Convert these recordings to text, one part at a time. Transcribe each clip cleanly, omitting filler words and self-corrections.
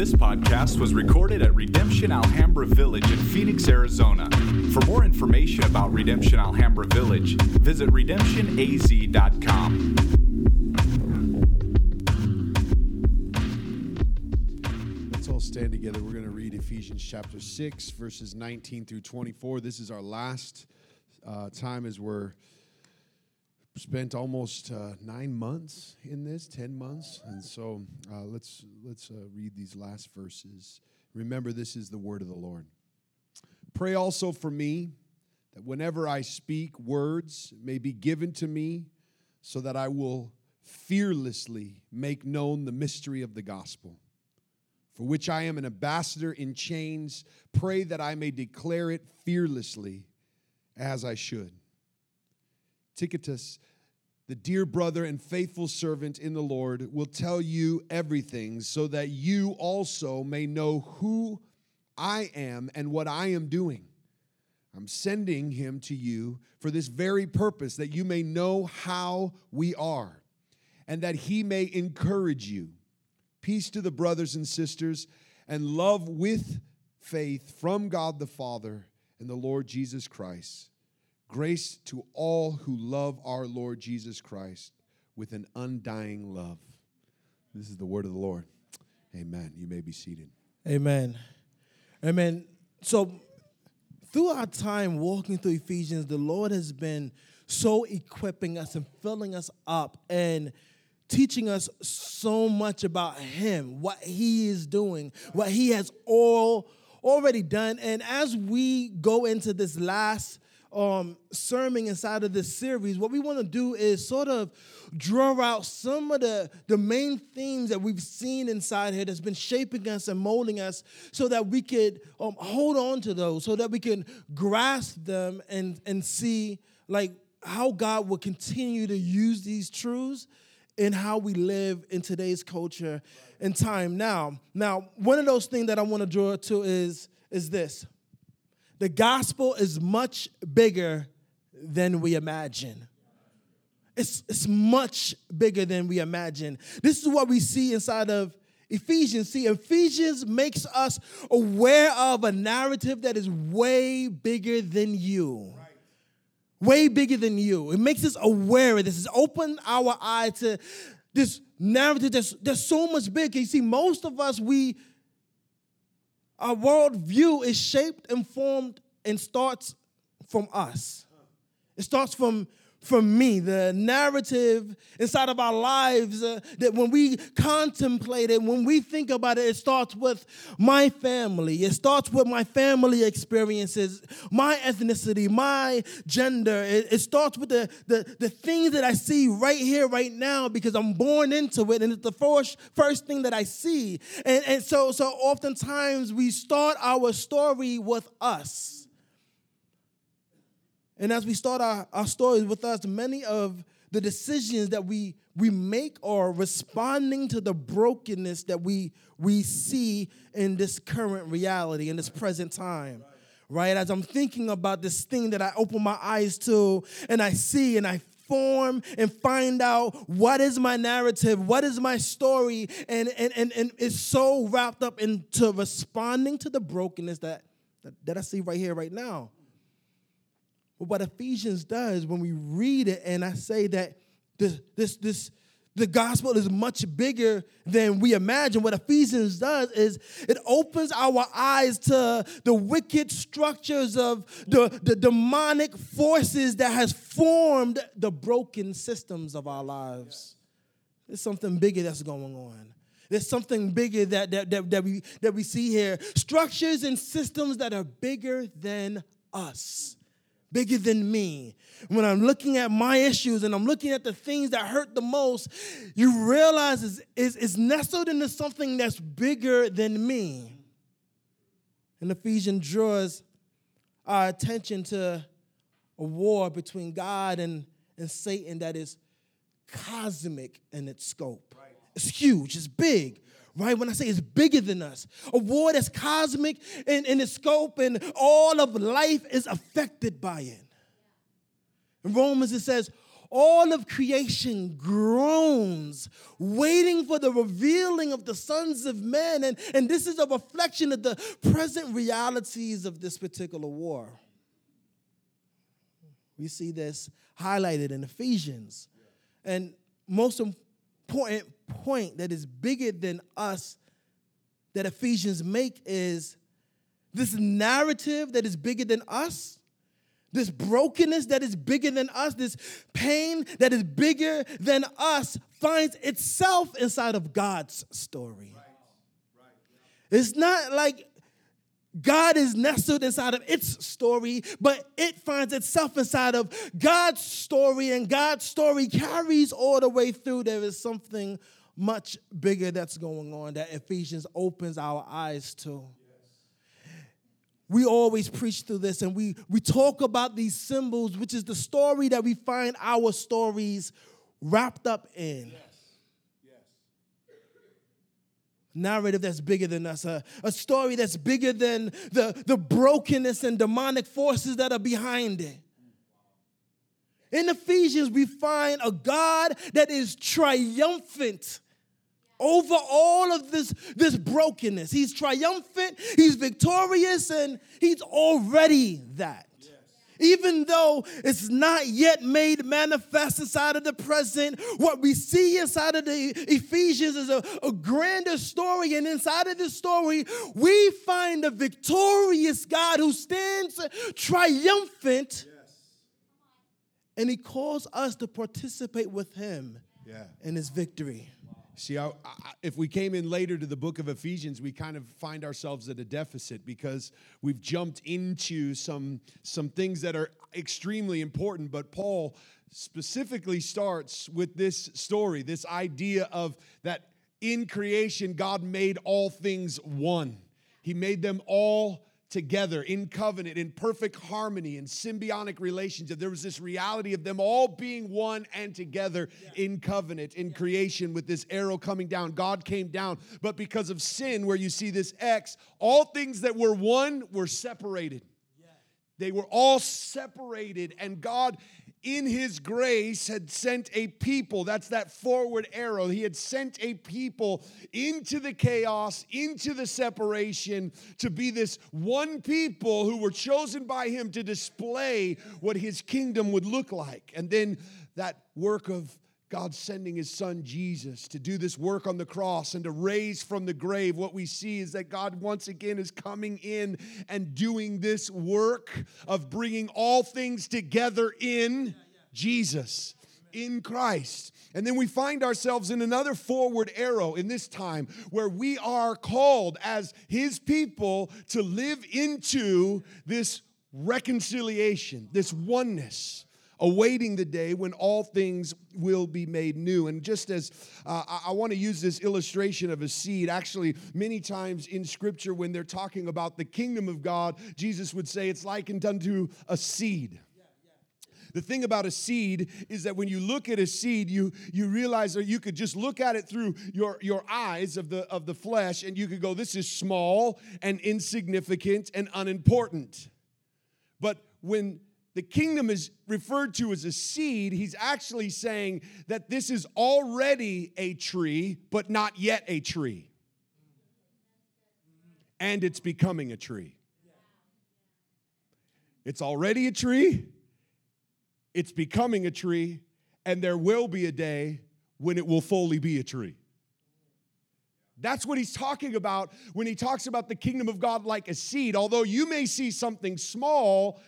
This podcast was recorded at Redemption Alhambra Village in Phoenix, Arizona. For more information about Redemption Alhambra Village, visit redemptionaz.com. Let's all stand together. We're going to read Ephesians chapter 6, verses 19 through 24. This is our last time as we're spent almost 9 months in this, 10 months, and so let's read these last verses. Remember, this is the word of the Lord. Pray also for me, that whenever I speak, words may be given to me, so that I will fearlessly make known the mystery of the gospel, for which I am an ambassador in chains. Pray that I may declare it fearlessly as I should. Tychicus, the dear brother and faithful servant in the Lord, will tell you everything, so that you also may know who I am and what I am doing. I'm sending him to you for this very purpose, that you may know how we are, and that he may encourage you. Peace to the brothers and sisters, and love with faith from God the Father and the Lord Jesus Christ. Grace to all who love our Lord Jesus Christ with an undying love. This is the word of the Lord. Amen. You may be seated. Amen. Amen. So through our time walking through Ephesians, the Lord has been so equipping us and filling us up and teaching us so much about Him, what He is doing, what He has already done. And as we go into this last sermon inside of this series, what we want to do is sort of draw out some of the main themes that we've seen inside here that's been shaping us and molding us, so that we could hold on to those, so that we can grasp them and see like how God will continue to use these truths in how we live in today's culture and time now. Now, one of those things that I want to draw to is this. The gospel is much bigger than we imagine. It's much bigger than we imagine. This is what we see inside of Ephesians. See, Ephesians makes us aware of a narrative that is way bigger than you. Way bigger than you. It makes us aware of this. It's opened our eye to this narrative that's so much bigger. You see, most of us, our worldview is shaped and formed and starts from us. It starts from me. The narrative inside of our lives that when we contemplate it, when we think about it, it starts with my family. It starts with my family experiences, my ethnicity, my gender. It starts with the things that I see right here, right now, because I'm born into it, and it's the first thing that I see. And so oftentimes we start our story with us. And as we start our stories with us, many of the decisions that we make are responding to the brokenness that we see in this current reality, in this present time, right? As I'm thinking about this thing that I open my eyes to and I see and I form and find out what is my narrative, what is my story, and it's so wrapped up into responding to the brokenness that I see right here, right now. But what Ephesians does when we read it, and I say that the gospel is much bigger than we imagine. What Ephesians does is it opens our eyes to the wicked structures of the demonic forces that has formed the broken systems of our lives. There's something bigger that's going on. There's something bigger that we see here. Structures and systems that are bigger than us. Bigger than me. When I'm looking at my issues and I'm looking at the things that hurt the most, you realize it's nestled into something that's bigger than me. And Ephesians draws our attention to a war between God and Satan that is cosmic in its scope. Right. It's huge. It's big. Right? When I say it's bigger than us, a war that's cosmic in its scope, and all of life is affected by it. In Romans, it says, All of creation groans, waiting for the revealing of the sons of men. And this is a reflection of the present realities of this particular war. We see this highlighted in Ephesians. And most important point that is bigger than us that Ephesians make is this narrative that is bigger than us, this brokenness that is bigger than us, this pain that is bigger than us finds itself inside of God's story. Right. Yeah. It's not like God is nestled inside of its story, but it finds itself inside of God's story, and God's story carries all the way through. There is something much bigger that's going on that Ephesians opens our eyes to. We always preach through this, and we talk about these symbols, which is the story that we find our stories wrapped up in. Yes. Narrative that's bigger than us, a story that's bigger than the brokenness and demonic forces that are behind it. In Ephesians, we find a God that is triumphant over all of this brokenness. He's triumphant, he's victorious, and he's already that. Yes. Even though it's not yet made manifest inside of the present, what we see inside of the Ephesians is a grander story, and inside of this story, we find a victorious God who stands triumphant, yes, and he calls us to participate with him in his victory. See, if we came in later to the book of Ephesians, we kind of find ourselves at a deficit because we've jumped into some things that are extremely important. But Paul specifically starts with this story, this idea of that in creation, God made all things one. He made them all together in covenant, in perfect harmony, in symbiotic relationship. There was this reality of them all being one and together in covenant, in creation, with this arrow coming down. God came down. But because of sin, where you see this X, all things that were one were separated. Yeah. They were all separated, and God, in his grace, had sent a people. That's that forward arrow. He had sent a people into the chaos, into the separation, to be this one people who were chosen by him to display what his kingdom would look like. And then that work of God sending his son Jesus to do this work on the cross and to raise from the grave. What we see is that God once again is coming in and doing this work of bringing all things together in Jesus, in Christ. And then we find ourselves in another forward arrow in this time where we are called as his people to live into this reconciliation, this oneness, awaiting the day when all things will be made new. And just as I want to use this illustration of a seed, actually many times in Scripture when they're talking about the kingdom of God, Jesus would say it's likened unto a seed. The thing about a seed is that when you look at a seed, you realize, or you could just look at it through your eyes of the flesh, and you could go, this is small and insignificant and unimportant. But when the kingdom is referred to as a seed, he's actually saying that this is already a tree, but not yet a tree. And it's becoming a tree. It's already a tree, it's becoming a tree, and there will be a day when it will fully be a tree. That's what he's talking about when he talks about the kingdom of God like a seed. Although you may see something small,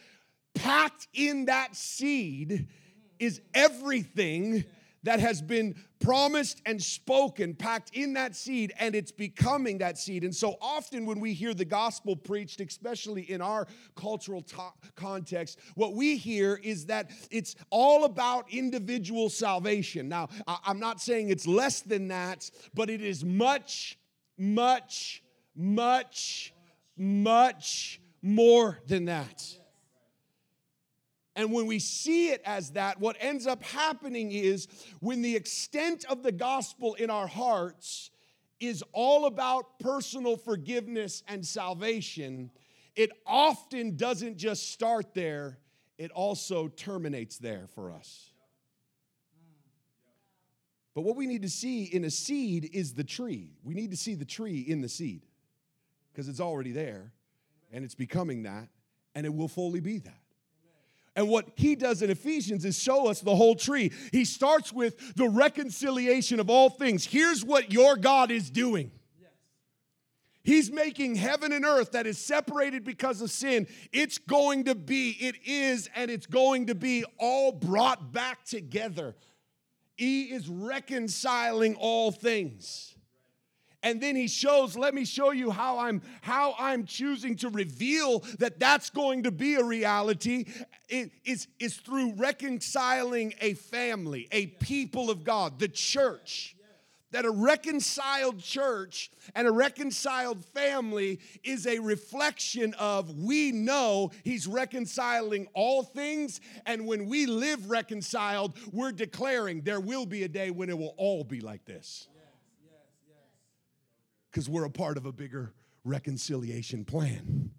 packed in that seed is everything that has been promised and spoken, packed in that seed, and it's becoming that seed. And so often when we hear the gospel preached, especially in our cultural context, what we hear is that it's all about individual salvation. Now, I'm not saying it's less than that, but it is much, much, much, much more than that. And when we see it as that, what ends up happening is when the extent of the gospel in our hearts is all about personal forgiveness and salvation, it often doesn't just start there, it also terminates there for us. But what we need to see in a seed is the tree. We need to see the tree in the seed because it's already there, and it's becoming that, and it will fully be that. And what he does in Ephesians is show us the whole tree. He starts with the reconciliation of all things. Here's what your God is doing. He's making heaven and earth that is separated because of sin. It's going to be, it is, and it's going to be all brought back together. He is reconciling all things. And then he shows, let me show you how I'm choosing to reveal that that's going to be a reality. It's through reconciling a family, a people of God, the church. That a reconciled church and a reconciled family is a reflection of we know he's reconciling all things, and when we live reconciled, we're declaring there will be a day when it will all be like this. Because we're a part of a bigger reconciliation plan.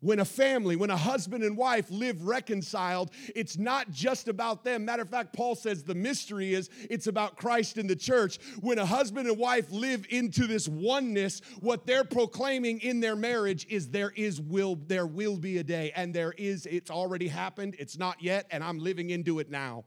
When a family, when a husband and wife live reconciled, it's not just about them. Matter of fact, Paul says the mystery is it's about Christ and the church. When a husband and wife live into this oneness, what they're proclaiming in their marriage is there will be a day, and there is, it's already happened, it's not yet, and I'm living into it now.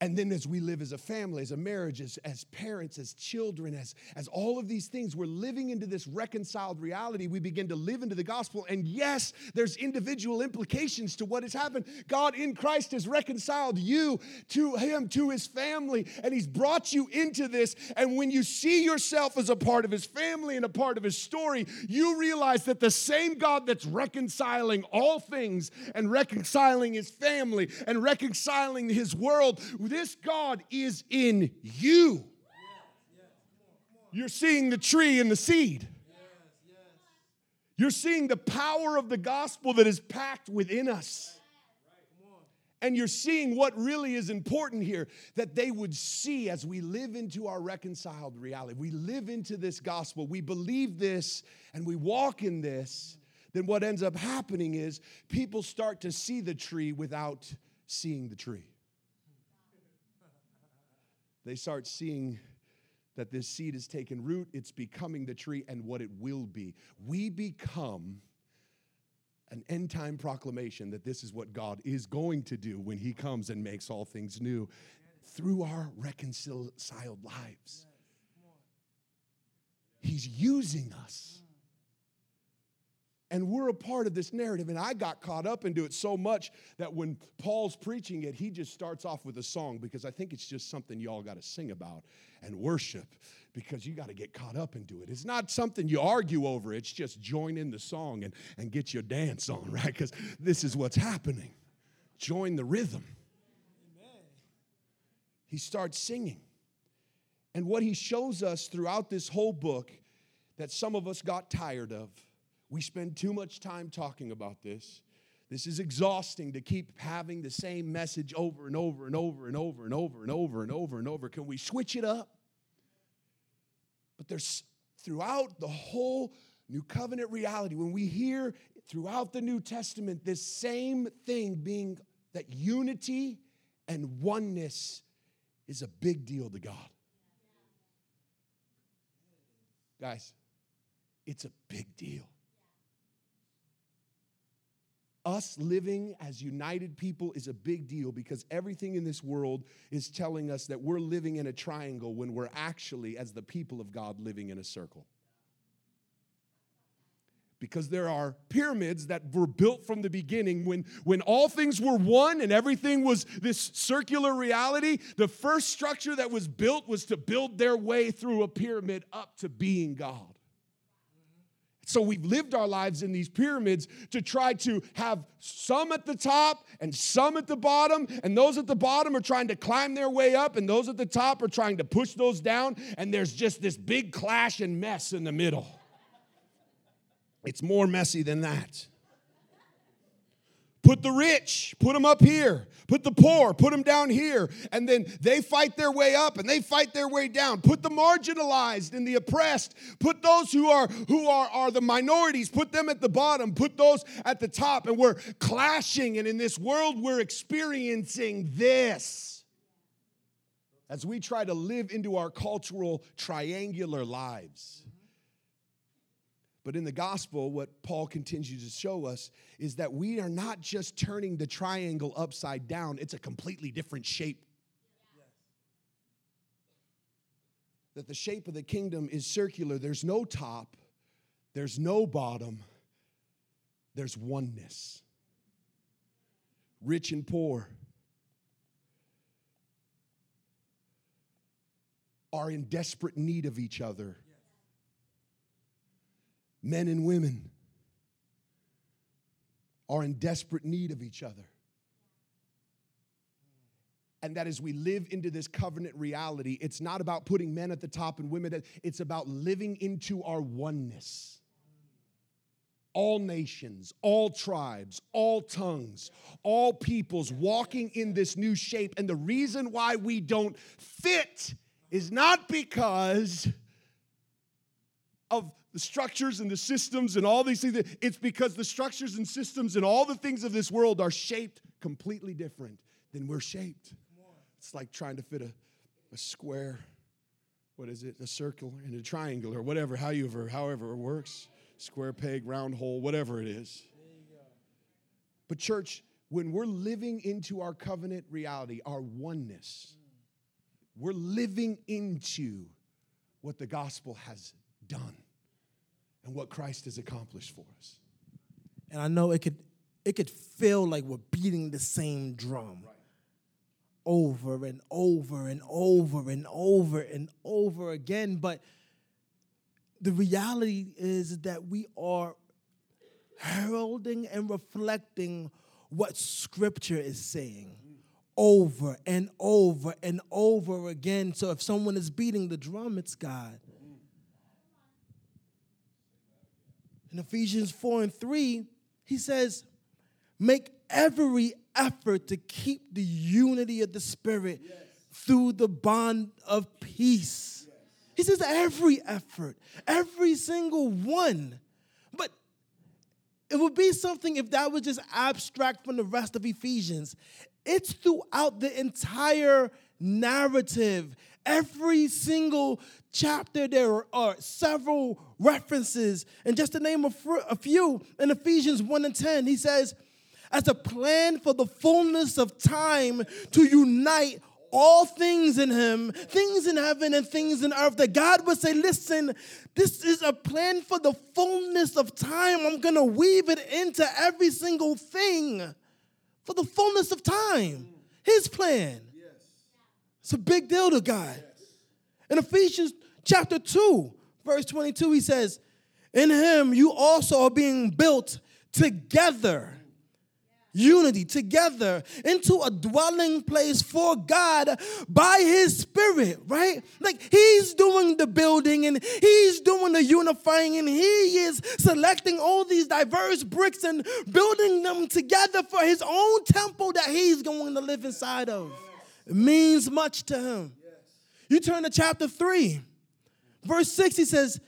And then as we live as a family, as a marriage, as parents, as children, as all of these things, we're living into this reconciled reality. We begin to live into the gospel. And yes, there's individual implications to what has happened. God in Christ has reconciled you to him, to his family, and he's brought you into this. And when you see yourself as a part of his family and a part of his story, you realize that the same God that's reconciling all things and reconciling his family and reconciling his world, this God is in you. You're seeing the tree and the seed. You're seeing the power of the gospel that is packed within us. And you're seeing what really is important here, that they would see as we live into our reconciled reality. We live into this gospel. We believe this and we walk in this. Then what ends up happening is people start to see the tree without seeing the tree. They start seeing that this seed has taken root, it's becoming the tree and what it will be. We become an end-time proclamation that this is what God is going to do when he comes and makes all things new through our reconciled lives. He's using us. And we're a part of this narrative, and I got caught up into it so much that when Paul's preaching it, he just starts off with a song because I think it's just something y'all got to sing about and worship because you got to get caught up into it. It's not something you argue over. It's just join in the song and get your dance on, right? Because this is what's happening. Join the rhythm. Amen. He starts singing. And what he shows us throughout this whole book that some of us got tired of, we spend too much time talking about this. This is exhausting to keep having the same message over and over and over and over and over and over and over and over. Can we switch it up? But there's throughout the whole New Covenant reality, when we hear throughout the New Testament this same thing being that unity and oneness is a big deal to God. Guys, it's a big deal. Us living as united people is a big deal because everything in this world is telling us that we're living in a triangle when we're actually, as the people of God, living in a circle. Because there are pyramids that were built from the beginning. When all things were one and everything was this circular reality, the first structure that was built was to build their way through a pyramid up to being God. So we've lived our lives in these pyramids to try to have some at the top and some at the bottom, and those at the bottom are trying to climb their way up, and those at the top are trying to push those down, and there's just this big clash and mess in the middle. It's more messy than that. Put the rich, put them up here. Put the poor, put them down here. And then they fight their way up and they fight their way down. Put the marginalized and the oppressed. Put those who are the minorities. Put them at the bottom. Put those at the top. And we're clashing. And in this world, we're experiencing this. As we try to live into our cultural triangular lives. But in the gospel, what Paul continues to show us is that we are not just turning the triangle upside down. It's a completely different shape. Yeah. That the shape of the kingdom is circular. There's no top. There's no bottom. There's oneness. Rich and poor are in desperate need of each other. Men and women are in desperate need of each other. And that as we live into this covenant reality, it's not about putting men at the top and women at, it's about living into our oneness. All nations, all tribes, all tongues, all peoples walking in this new shape. And the reason why we don't fit is not because of the structures and the systems and all these things. It's because the structures and systems and all the things of this world are shaped completely different than we're shaped. It's like trying to fit a square, a circle and a triangle or whatever, however it works. Square peg, round hole, whatever it is. But church, when we're living into our covenant reality, our oneness, we're living into what the gospel has done and what Christ has accomplished for us. And I know it could feel like we're beating the same drum, right, over and over and over and over and over again, but the reality is that we are heralding and reflecting what Scripture is saying over and over and over again. So if someone is beating the drum, it's God. In Ephesians 4:3, he says, make every effort to keep the unity of the Spirit, yes, through the bond of peace. Yes. He says every effort, every single one. But it would be something if that was just abstract from the rest of Ephesians. It's throughout the entire narrative. Every single chapter, there are several references. And just to name a few, in Ephesians 1:10, he says, as a plan for the fullness of time to unite all things in him, things in heaven and things in earth, that God would say, listen, this is a plan for the fullness of time. I'm going to weave it into every single thing for the fullness of time, his plan. It's a big deal to God. In Ephesians chapter 2, verse 22, he says, in him you also are being built together, unity, together, into a dwelling place for God by his Spirit, right? Like he's doing the building and he's doing the unifying and he is selecting all these diverse bricks and building them together for his own temple that he's going to live inside of. It means much to him. Yes. You turn to chapter 3, verse 6, he says,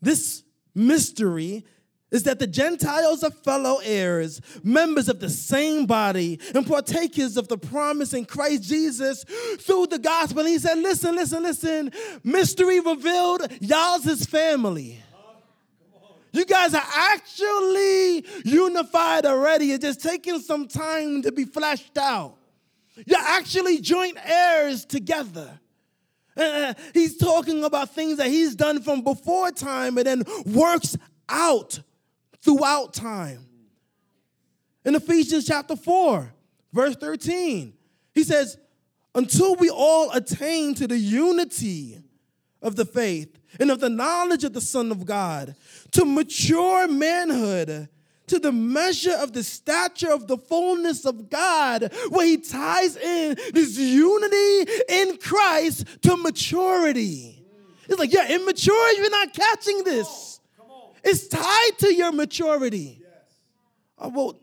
this mystery is that the Gentiles are fellow heirs, members of the same body, and partakers of the promise in Christ Jesus through the gospel. And he said, listen, mystery revealed, y'all's his family. You guys are actually unified already. It's just taking some time to be fleshed out. You're actually joint heirs together. He's talking about things that he's done from before time and then works out throughout time. In Ephesians chapter 4, verse 13, he says, until we all attain to the unity of the faith and of the knowledge of the Son of God, to mature manhood, to the measure of the stature of the fullness of God, where he ties in this unity in Christ to maturity. It's like, you're immature, you're not catching this. Come on. It's tied to your maturity. Yes. I wrote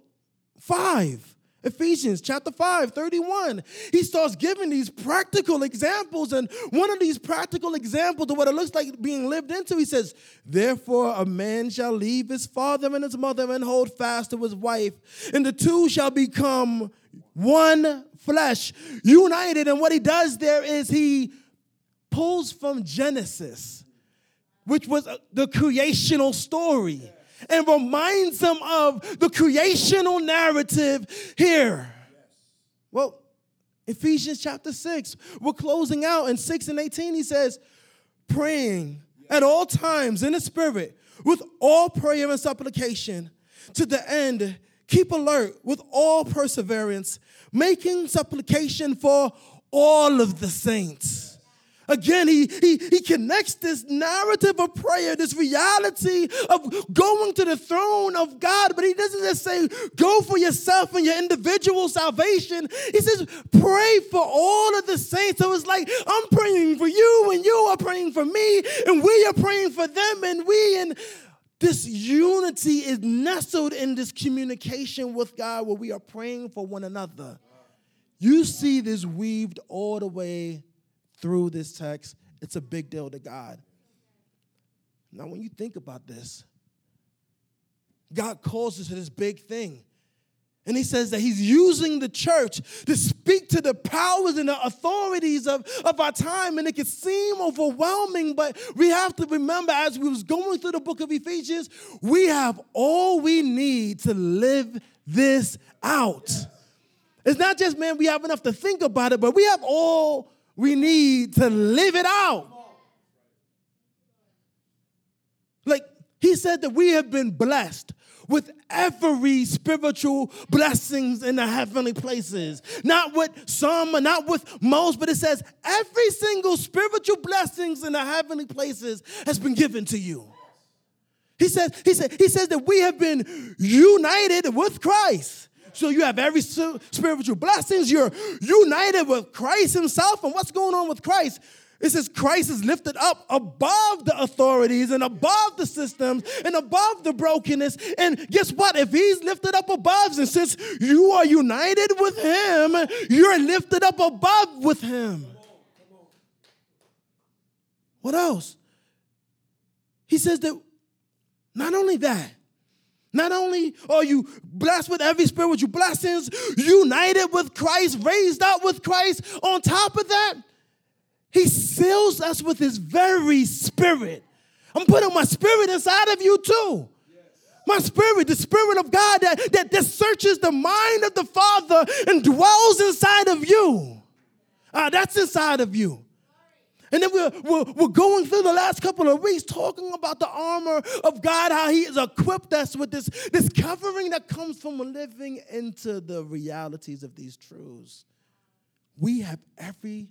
5. Ephesians chapter 5, 31. He starts giving these practical examples. And one of these practical examples of what it looks like being lived into, he says, therefore a man shall leave his father and his mother and hold fast to his wife, and the two shall become one flesh, united. And what he does there is he pulls from Genesis, which was the creational story, and reminds them of the creational narrative here. Yes. Well, Ephesians chapter 6, we're closing out in 6 and 18. He says, praying at all times in the spirit with all prayer and supplication, to the end, keep alert with all perseverance, making supplication for all of the saints. Again, he connects this narrative of prayer, this reality of going to the throne of God, but he doesn't just say, go for yourself and your individual salvation. He says, pray for all of the saints. So it's like, I'm praying for you, and you are praying for me, and we are praying for them, and this unity is nestled in this communication with God where we are praying for one another. You see this weaved all the way through this text. It's a big deal to God. Now, when you think about this, God calls us to this big thing. And he says that he's using the church to speak to the powers and the authorities of our time. And it can seem overwhelming, but we have to remember, as we was going through the book of Ephesians, we have all we need to live this out. It's not just, man, we have enough to think about it, but we have all we need to live it out. Like he said that we have been blessed with every spiritual blessings in the heavenly places. Not with some and not with most, but it says every single spiritual blessings in the heavenly places has been given to you. He says that we have been united with Christ. So you have every spiritual blessings. You're united with Christ himself. And what's going on with Christ? It says Christ is lifted up above the authorities and above the systems and above the brokenness. And guess what? If he's lifted up above, and since you are united with him, you're lifted up above with him. What else? He says that not only that, not only are you blessed with every spiritual blessings, united with Christ, raised up with Christ, on top of that, he seals us with his very spirit. I'm putting my spirit inside of you too. My spirit, the spirit of God that searches the mind of the Father and dwells inside of you. That's inside of you. And then we're going through the last couple of weeks talking about the armor of God, how he has equipped us with this covering that comes from living into the realities of these truths. We have everything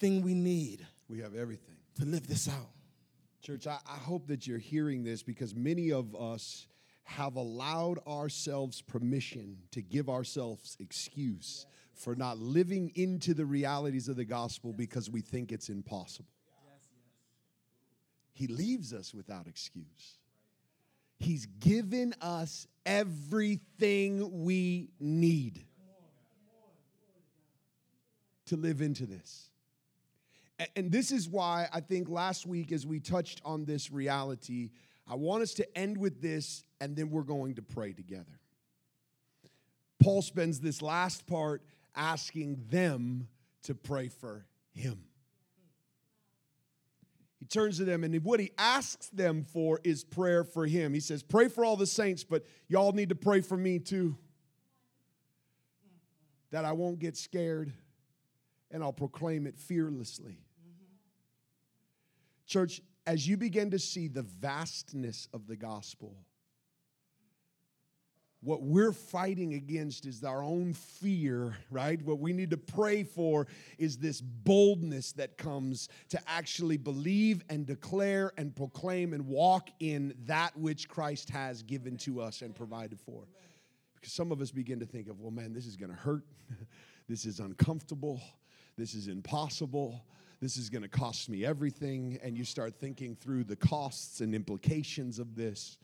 we need. We have everything to live this out. Church, I hope that you're hearing this, because many of us have allowed ourselves permission to give ourselves excuse for not living into the realities of the gospel because we think it's impossible. He leaves us without excuse. He's given us everything we need to live into this. And this is why I think last week, as we touched on this reality, I want us to end with this, and then we're going to pray together. Paul spends this last part asking them to pray for him. He turns to them, and what he asks them for is prayer for him. He says, pray for all the saints, but y'all need to pray for me too, that I won't get scared, and I'll proclaim it fearlessly. Church, as you begin to see the vastness of the gospel, what we're fighting against is our own fear, right? What we need to pray for is this boldness that comes to actually believe and declare and proclaim and walk in that which Christ has given to us and provided for. Because some of us begin to think of, well, man, this is going to hurt. This is uncomfortable. This is impossible. This is going to cost me everything. And you start thinking through the costs and implications of this.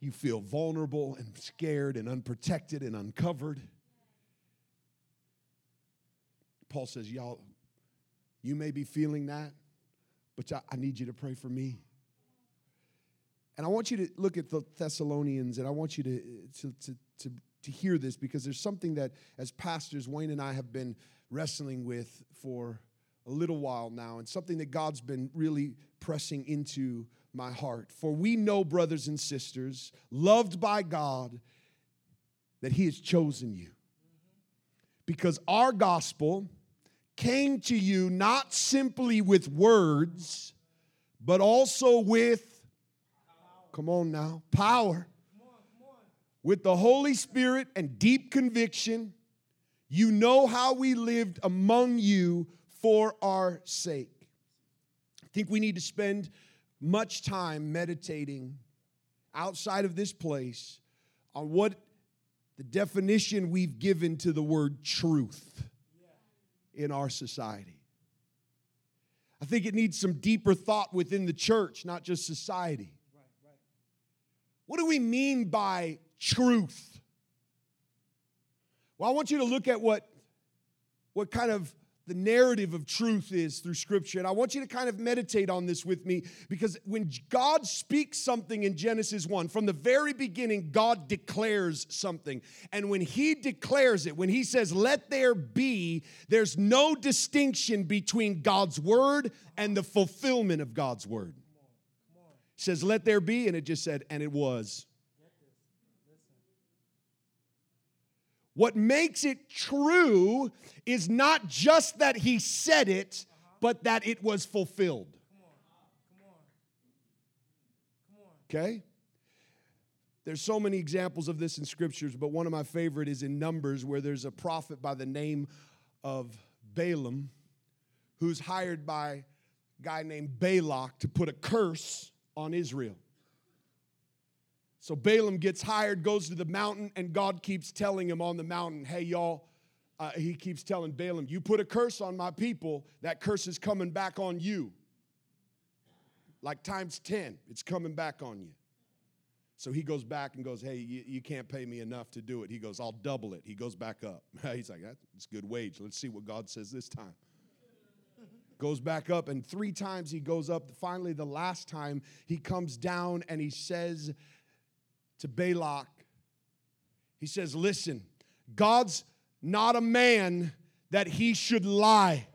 You feel vulnerable and scared and unprotected and uncovered. Paul says, y'all, you may be feeling that, but I need you to pray for me. And I want you to look at the Thessalonians, and I want you to hear this, because there's something that, as pastors, Wayne and I have been wrestling with for a little while now, and something that God's been really pressing into my heart. For we know, brothers and sisters, loved by God, that He has chosen you, because our gospel came to you not simply with words, but also with, come on now, power. With the Holy Spirit and deep conviction, you know how we lived among you for our sake. I think we need to spend much time meditating outside of this place on what the definition we've given to the word truth in our society. I think it needs some deeper thought within the church, not just society. What do we mean by truth? Well, I want you to look at what kind of the narrative of truth is through Scripture. And I want you to kind of meditate on this with me, because when God speaks something in Genesis 1, from the very beginning, God declares something. And when He declares it, when He says, let there be, there's no distinction between God's word and the fulfillment of God's word. It says, let there be, and it just said, and it was. What makes it true is not just that He said it, but that it was fulfilled. Okay? There's so many examples of this in Scriptures, but one of my favorite is in Numbers, where there's a prophet by the name of Balaam who's hired by a guy named Balak to put a curse on Israel. So Balaam gets hired, goes to the mountain, and God keeps telling him on the mountain, hey, y'all, He keeps telling Balaam, you put a curse on my people, that curse is coming back on you. Like times 10, it's coming back on you. So he goes back and goes, hey, you can't pay me enough to do it. He goes, I'll double it. He goes back up. He's like, that's a good wage. Let's see what God says this time. Goes back up, and 3 times he goes up. Finally, the last time, he comes down and he says to Balak, he says, listen, God's not a man that He should lie.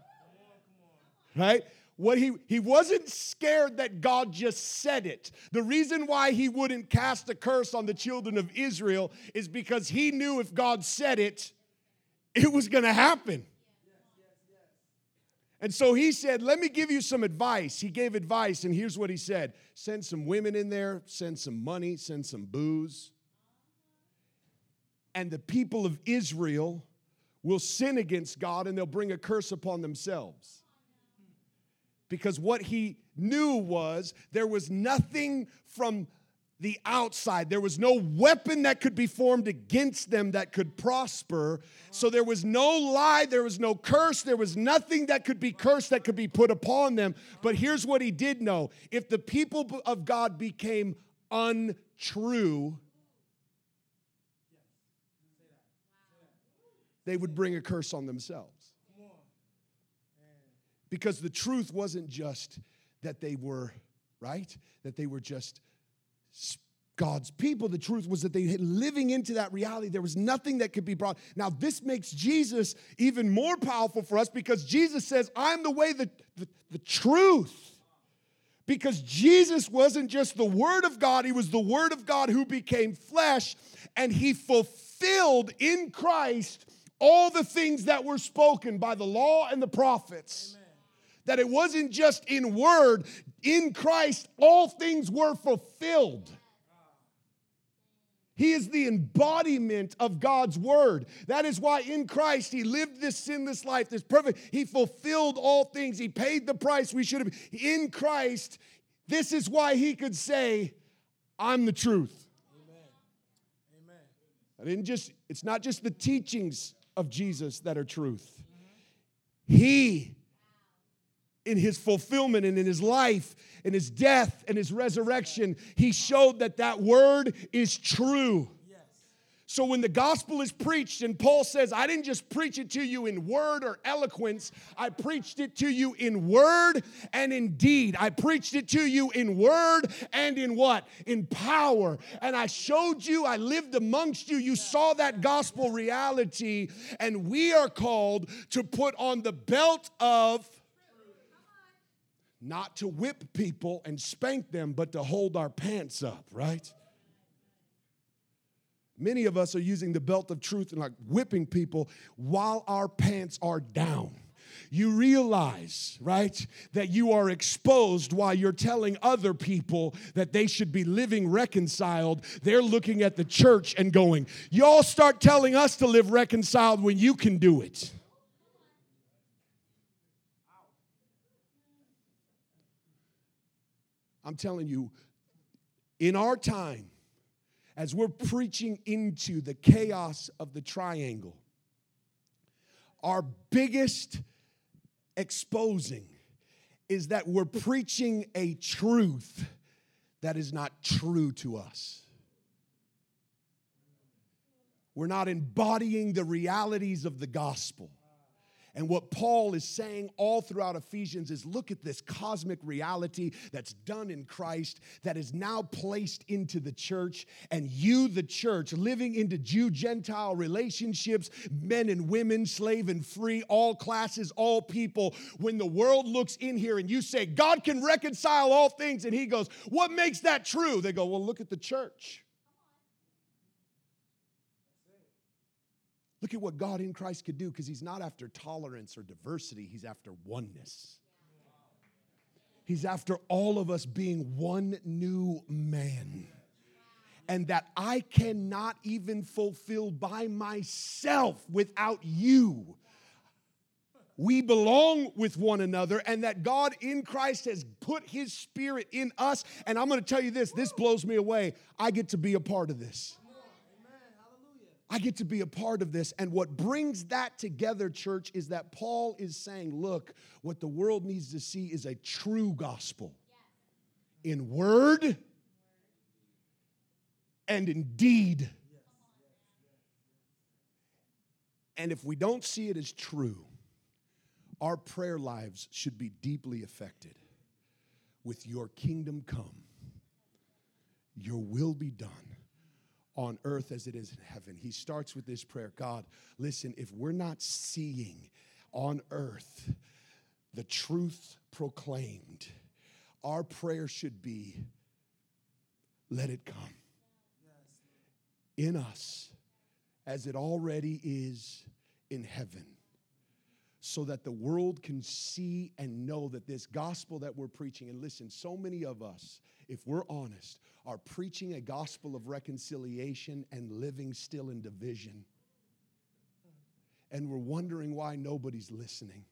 Right? What he wasn't scared that God just said it. The reason why He wouldn't cast a curse on the children of Israel is because He knew if God said it, it was going to happen. And so He said, let me give you some advice. He gave advice, and here's what He said. Send some women in there, send some money, send some booze. And the people of Israel will sin against God, and they'll bring a curse upon themselves. Because what He knew was there was nothing from the outside. There was no weapon that could be formed against them that could prosper. So there was no lie. There was no curse. There was nothing that could be cursed that could be put upon them. But here's what He did know. If the people of God became untrue, they would bring a curse on themselves. Because the truth wasn't just that they were right, that they were just God's people. The truth was that they had living into that reality. There was nothing that could be brought. Now, this makes Jesus even more powerful for us, because Jesus says, I'm the way, the truth. Because Jesus wasn't just the Word of God. He was the Word of God who became flesh, and He fulfilled in Christ all the things that were spoken by the law and the prophets. Amen. That it wasn't just in word. In Christ, all things were fulfilled. He is the embodiment of God's word. That is why in Christ, He lived this sinless life, this perfect. He fulfilled all things. He paid the price we should have. In Christ, this is why He could say, I'm the truth. Amen. Amen. It's not just the teachings of Jesus that are truth. He in his fulfillment and in his life and his death and his resurrection, he showed that that word is true. So when the gospel is preached and Paul says, I didn't just preach it to you in word or eloquence. I preached it to you in word and in deed. I preached it to you in word and in what? In power. And I showed you, I lived amongst you. You saw that gospel reality. And we are called to put on the belt of, not to whip people and spank them, but to hold our pants up, right? Many of us are using the belt of truth and like whipping people while our pants are down. You realize, right, that you are exposed while you're telling other people that they should be living reconciled. They're looking at the church and going, y'all start telling us to live reconciled when you can do it. I'm telling you, in our time, as we're preaching into the chaos of the triangle, our biggest exposing is that we're preaching a truth that is not true to us. We're not embodying the realities of the gospel. And what Paul is saying all throughout Ephesians is, look at this cosmic reality that's done in Christ that is now placed into the church. And you, the church, living into Jew-Gentile relationships, men and women, slave and free, all classes, all people. When the world looks in here and you say, God can reconcile all things, and he goes, what makes that true? They go, well, look at the church. Look at what God in Christ could do, because he's not after tolerance or diversity. He's after oneness. He's after all of us being one new man. And that I cannot even fulfill by myself without you. We belong with one another, and that God in Christ has put his spirit in us. And I'm going to tell you this. This blows me away. I get to be a part of this. I get to be a part of this. And what brings that together, church, is that Paul is saying, look, what the world needs to see is a true gospel in word and in deed. And if we don't see it as true, our prayer lives should be deeply affected with your kingdom come, your will be done on earth as it is in heaven. He starts with this prayer. God, listen, if we're not seeing on earth the truth proclaimed, our prayer should be, let it come in us as it already is in heaven, so that the world can see and know that this gospel that we're preaching, and listen, so many of us, if we're honest, are preaching a gospel of reconciliation and living still in division. And we're wondering why nobody's listening.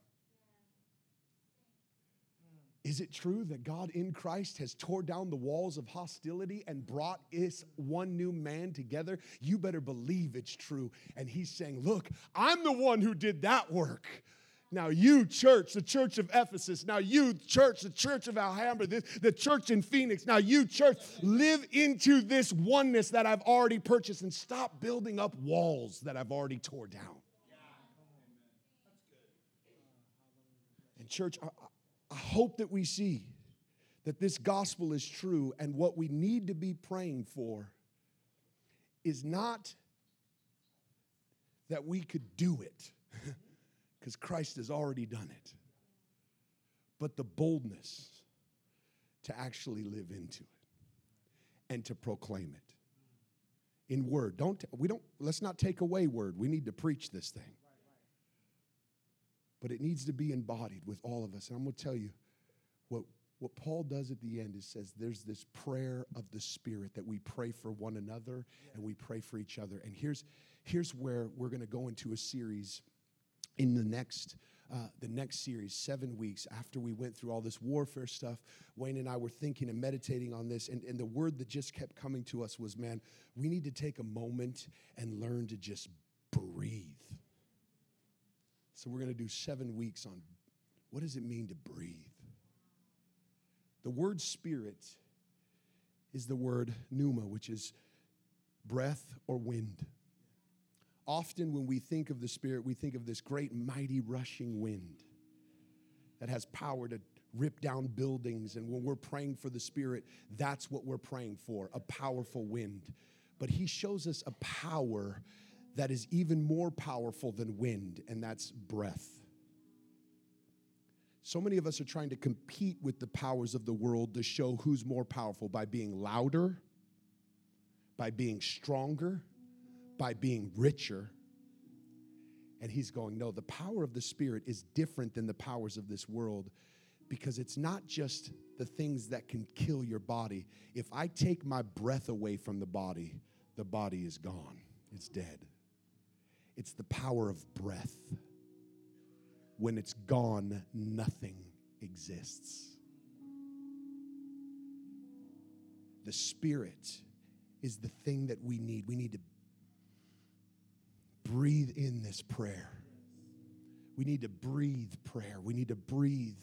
Is it true that God in Christ has tore down the walls of hostility and brought this one new man together? You better believe it's true. And he's saying, look, I'm the one who did that work. Now you, church, the church of Ephesus. Now you, church, the church of Alhambra, the church in Phoenix. Now you, church, live into this oneness that I've already purchased and stop building up walls that I've already tore down. And church, I hope that we see that this gospel is true, and what we need to be praying for is not that we could do it, because Christ has already done it, but the boldness to actually live into it and to proclaim it in word. Let's not take away word. We need to preach this thing, but it needs to be embodied with all of us. And I'm going to tell you what Paul does at the end is says there's this prayer of the Spirit that we pray for one another and we pray for each other. And here's where we're going to go into a series. In the next series, 7 weeks after we went through all this warfare stuff, Wayne and I were thinking and meditating on this, and the word that just kept coming to us was, man, we need to take a moment and learn to just breathe. So we're going to do 7 weeks on What does it mean to breathe? The word spirit is the word pneuma, which is breath or wind. Often when we think of the Spirit, we think of this great, mighty, rushing wind that has power to rip down buildings. And when we're praying for the Spirit, that's what we're praying for, a powerful wind. But he shows us a power that is even more powerful than wind, and that's breath. So many of us are trying to compete with the powers of the world to show who's more powerful by being louder, by being stronger, by being richer. And he's going, no, the power of the Spirit is different than the powers of this world, because it's not just the things that can kill your body. If I take my breath away from the body is gone. It's dead. It's the power of breath. When it's gone, nothing exists. The Spirit is the thing that we need. We need to breathe in this prayer. We need to breathe prayer. We need to breathe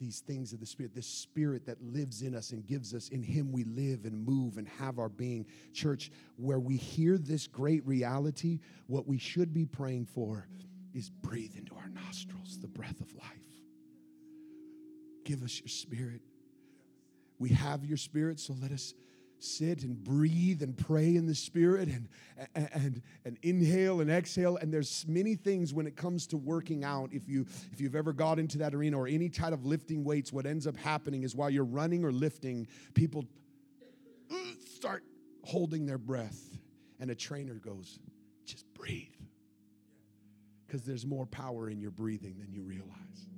these things of the Spirit, this Spirit that lives in us and gives us. In Him we live and move and have our being. Church, where we hear this great reality, what we should be praying for is breathe into our nostrils the breath of life. Give us your Spirit. We have your Spirit, so let us sit and breathe and pray in the Spirit and inhale and exhale. And there's many things when it comes to working out. If you've ever got into that arena or any type of lifting weights, what ends up happening is while you're running or lifting, people start holding their breath. And a trainer goes, just breathe. Because there's more power in your breathing than you realize.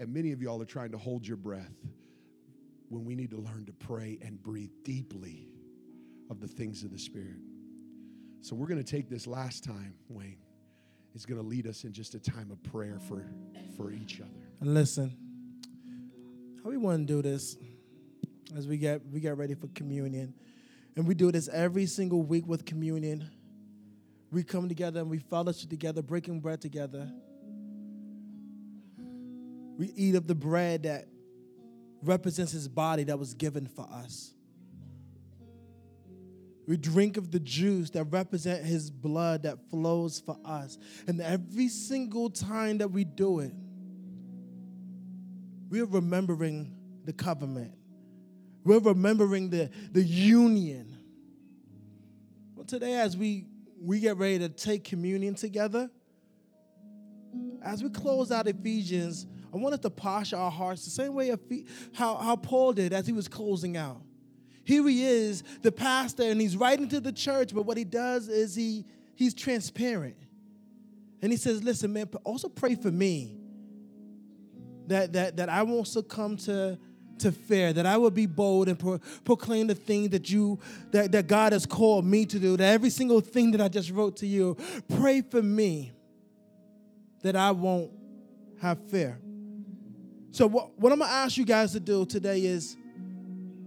And many of y'all are trying to hold your breath when we need to learn to pray and breathe deeply of the things of the Spirit. So we're going to take this last time, Wayne. It's going to lead us in just a time of prayer for each other. And listen, how we want to do this as we get ready for communion. And we do this every single week with communion. We come together and we fellowship together, breaking bread together. We eat of the bread that represents His body that was given for us. We drink of the juice that represents His blood that flows for us. And every single time that we do it, we're remembering the covenant. We're remembering the union. Well, today as we get ready to take communion together. As we close out Ephesians, I want us to posture our hearts the same way how Paul did as he was closing out. Here he is, the pastor, and he's writing to the church, but what he does is he's transparent. And he says, listen, man, also pray for me that I won't succumb to fear, that I will be bold and proclaim the thing that God has called me to do, that every single thing that I just wrote to you. Pray for me that I won't have fear. So what I'm going to ask you guys to do today is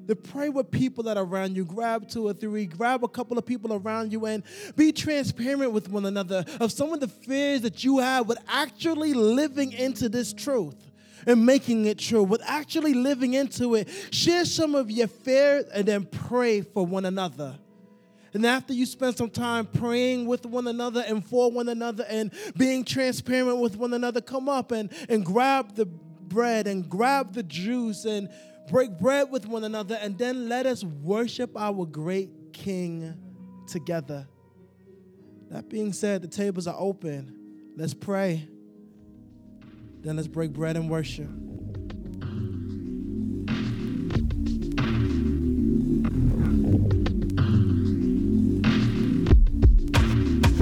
to pray with people that are around you. Grab 2 or 3, grab a couple of people around you, and be transparent with one another of some of the fears that you have with actually living into this truth. And making it true, with actually living into it. Share some of your fear and then pray for one another. And after you spend some time praying with one another and for one another and being transparent with one another, come up and grab the bread and grab the juice and break bread with one another, and then let us worship our great King together. That being said, the tables are open. Let's pray. Then let's break bread and worship.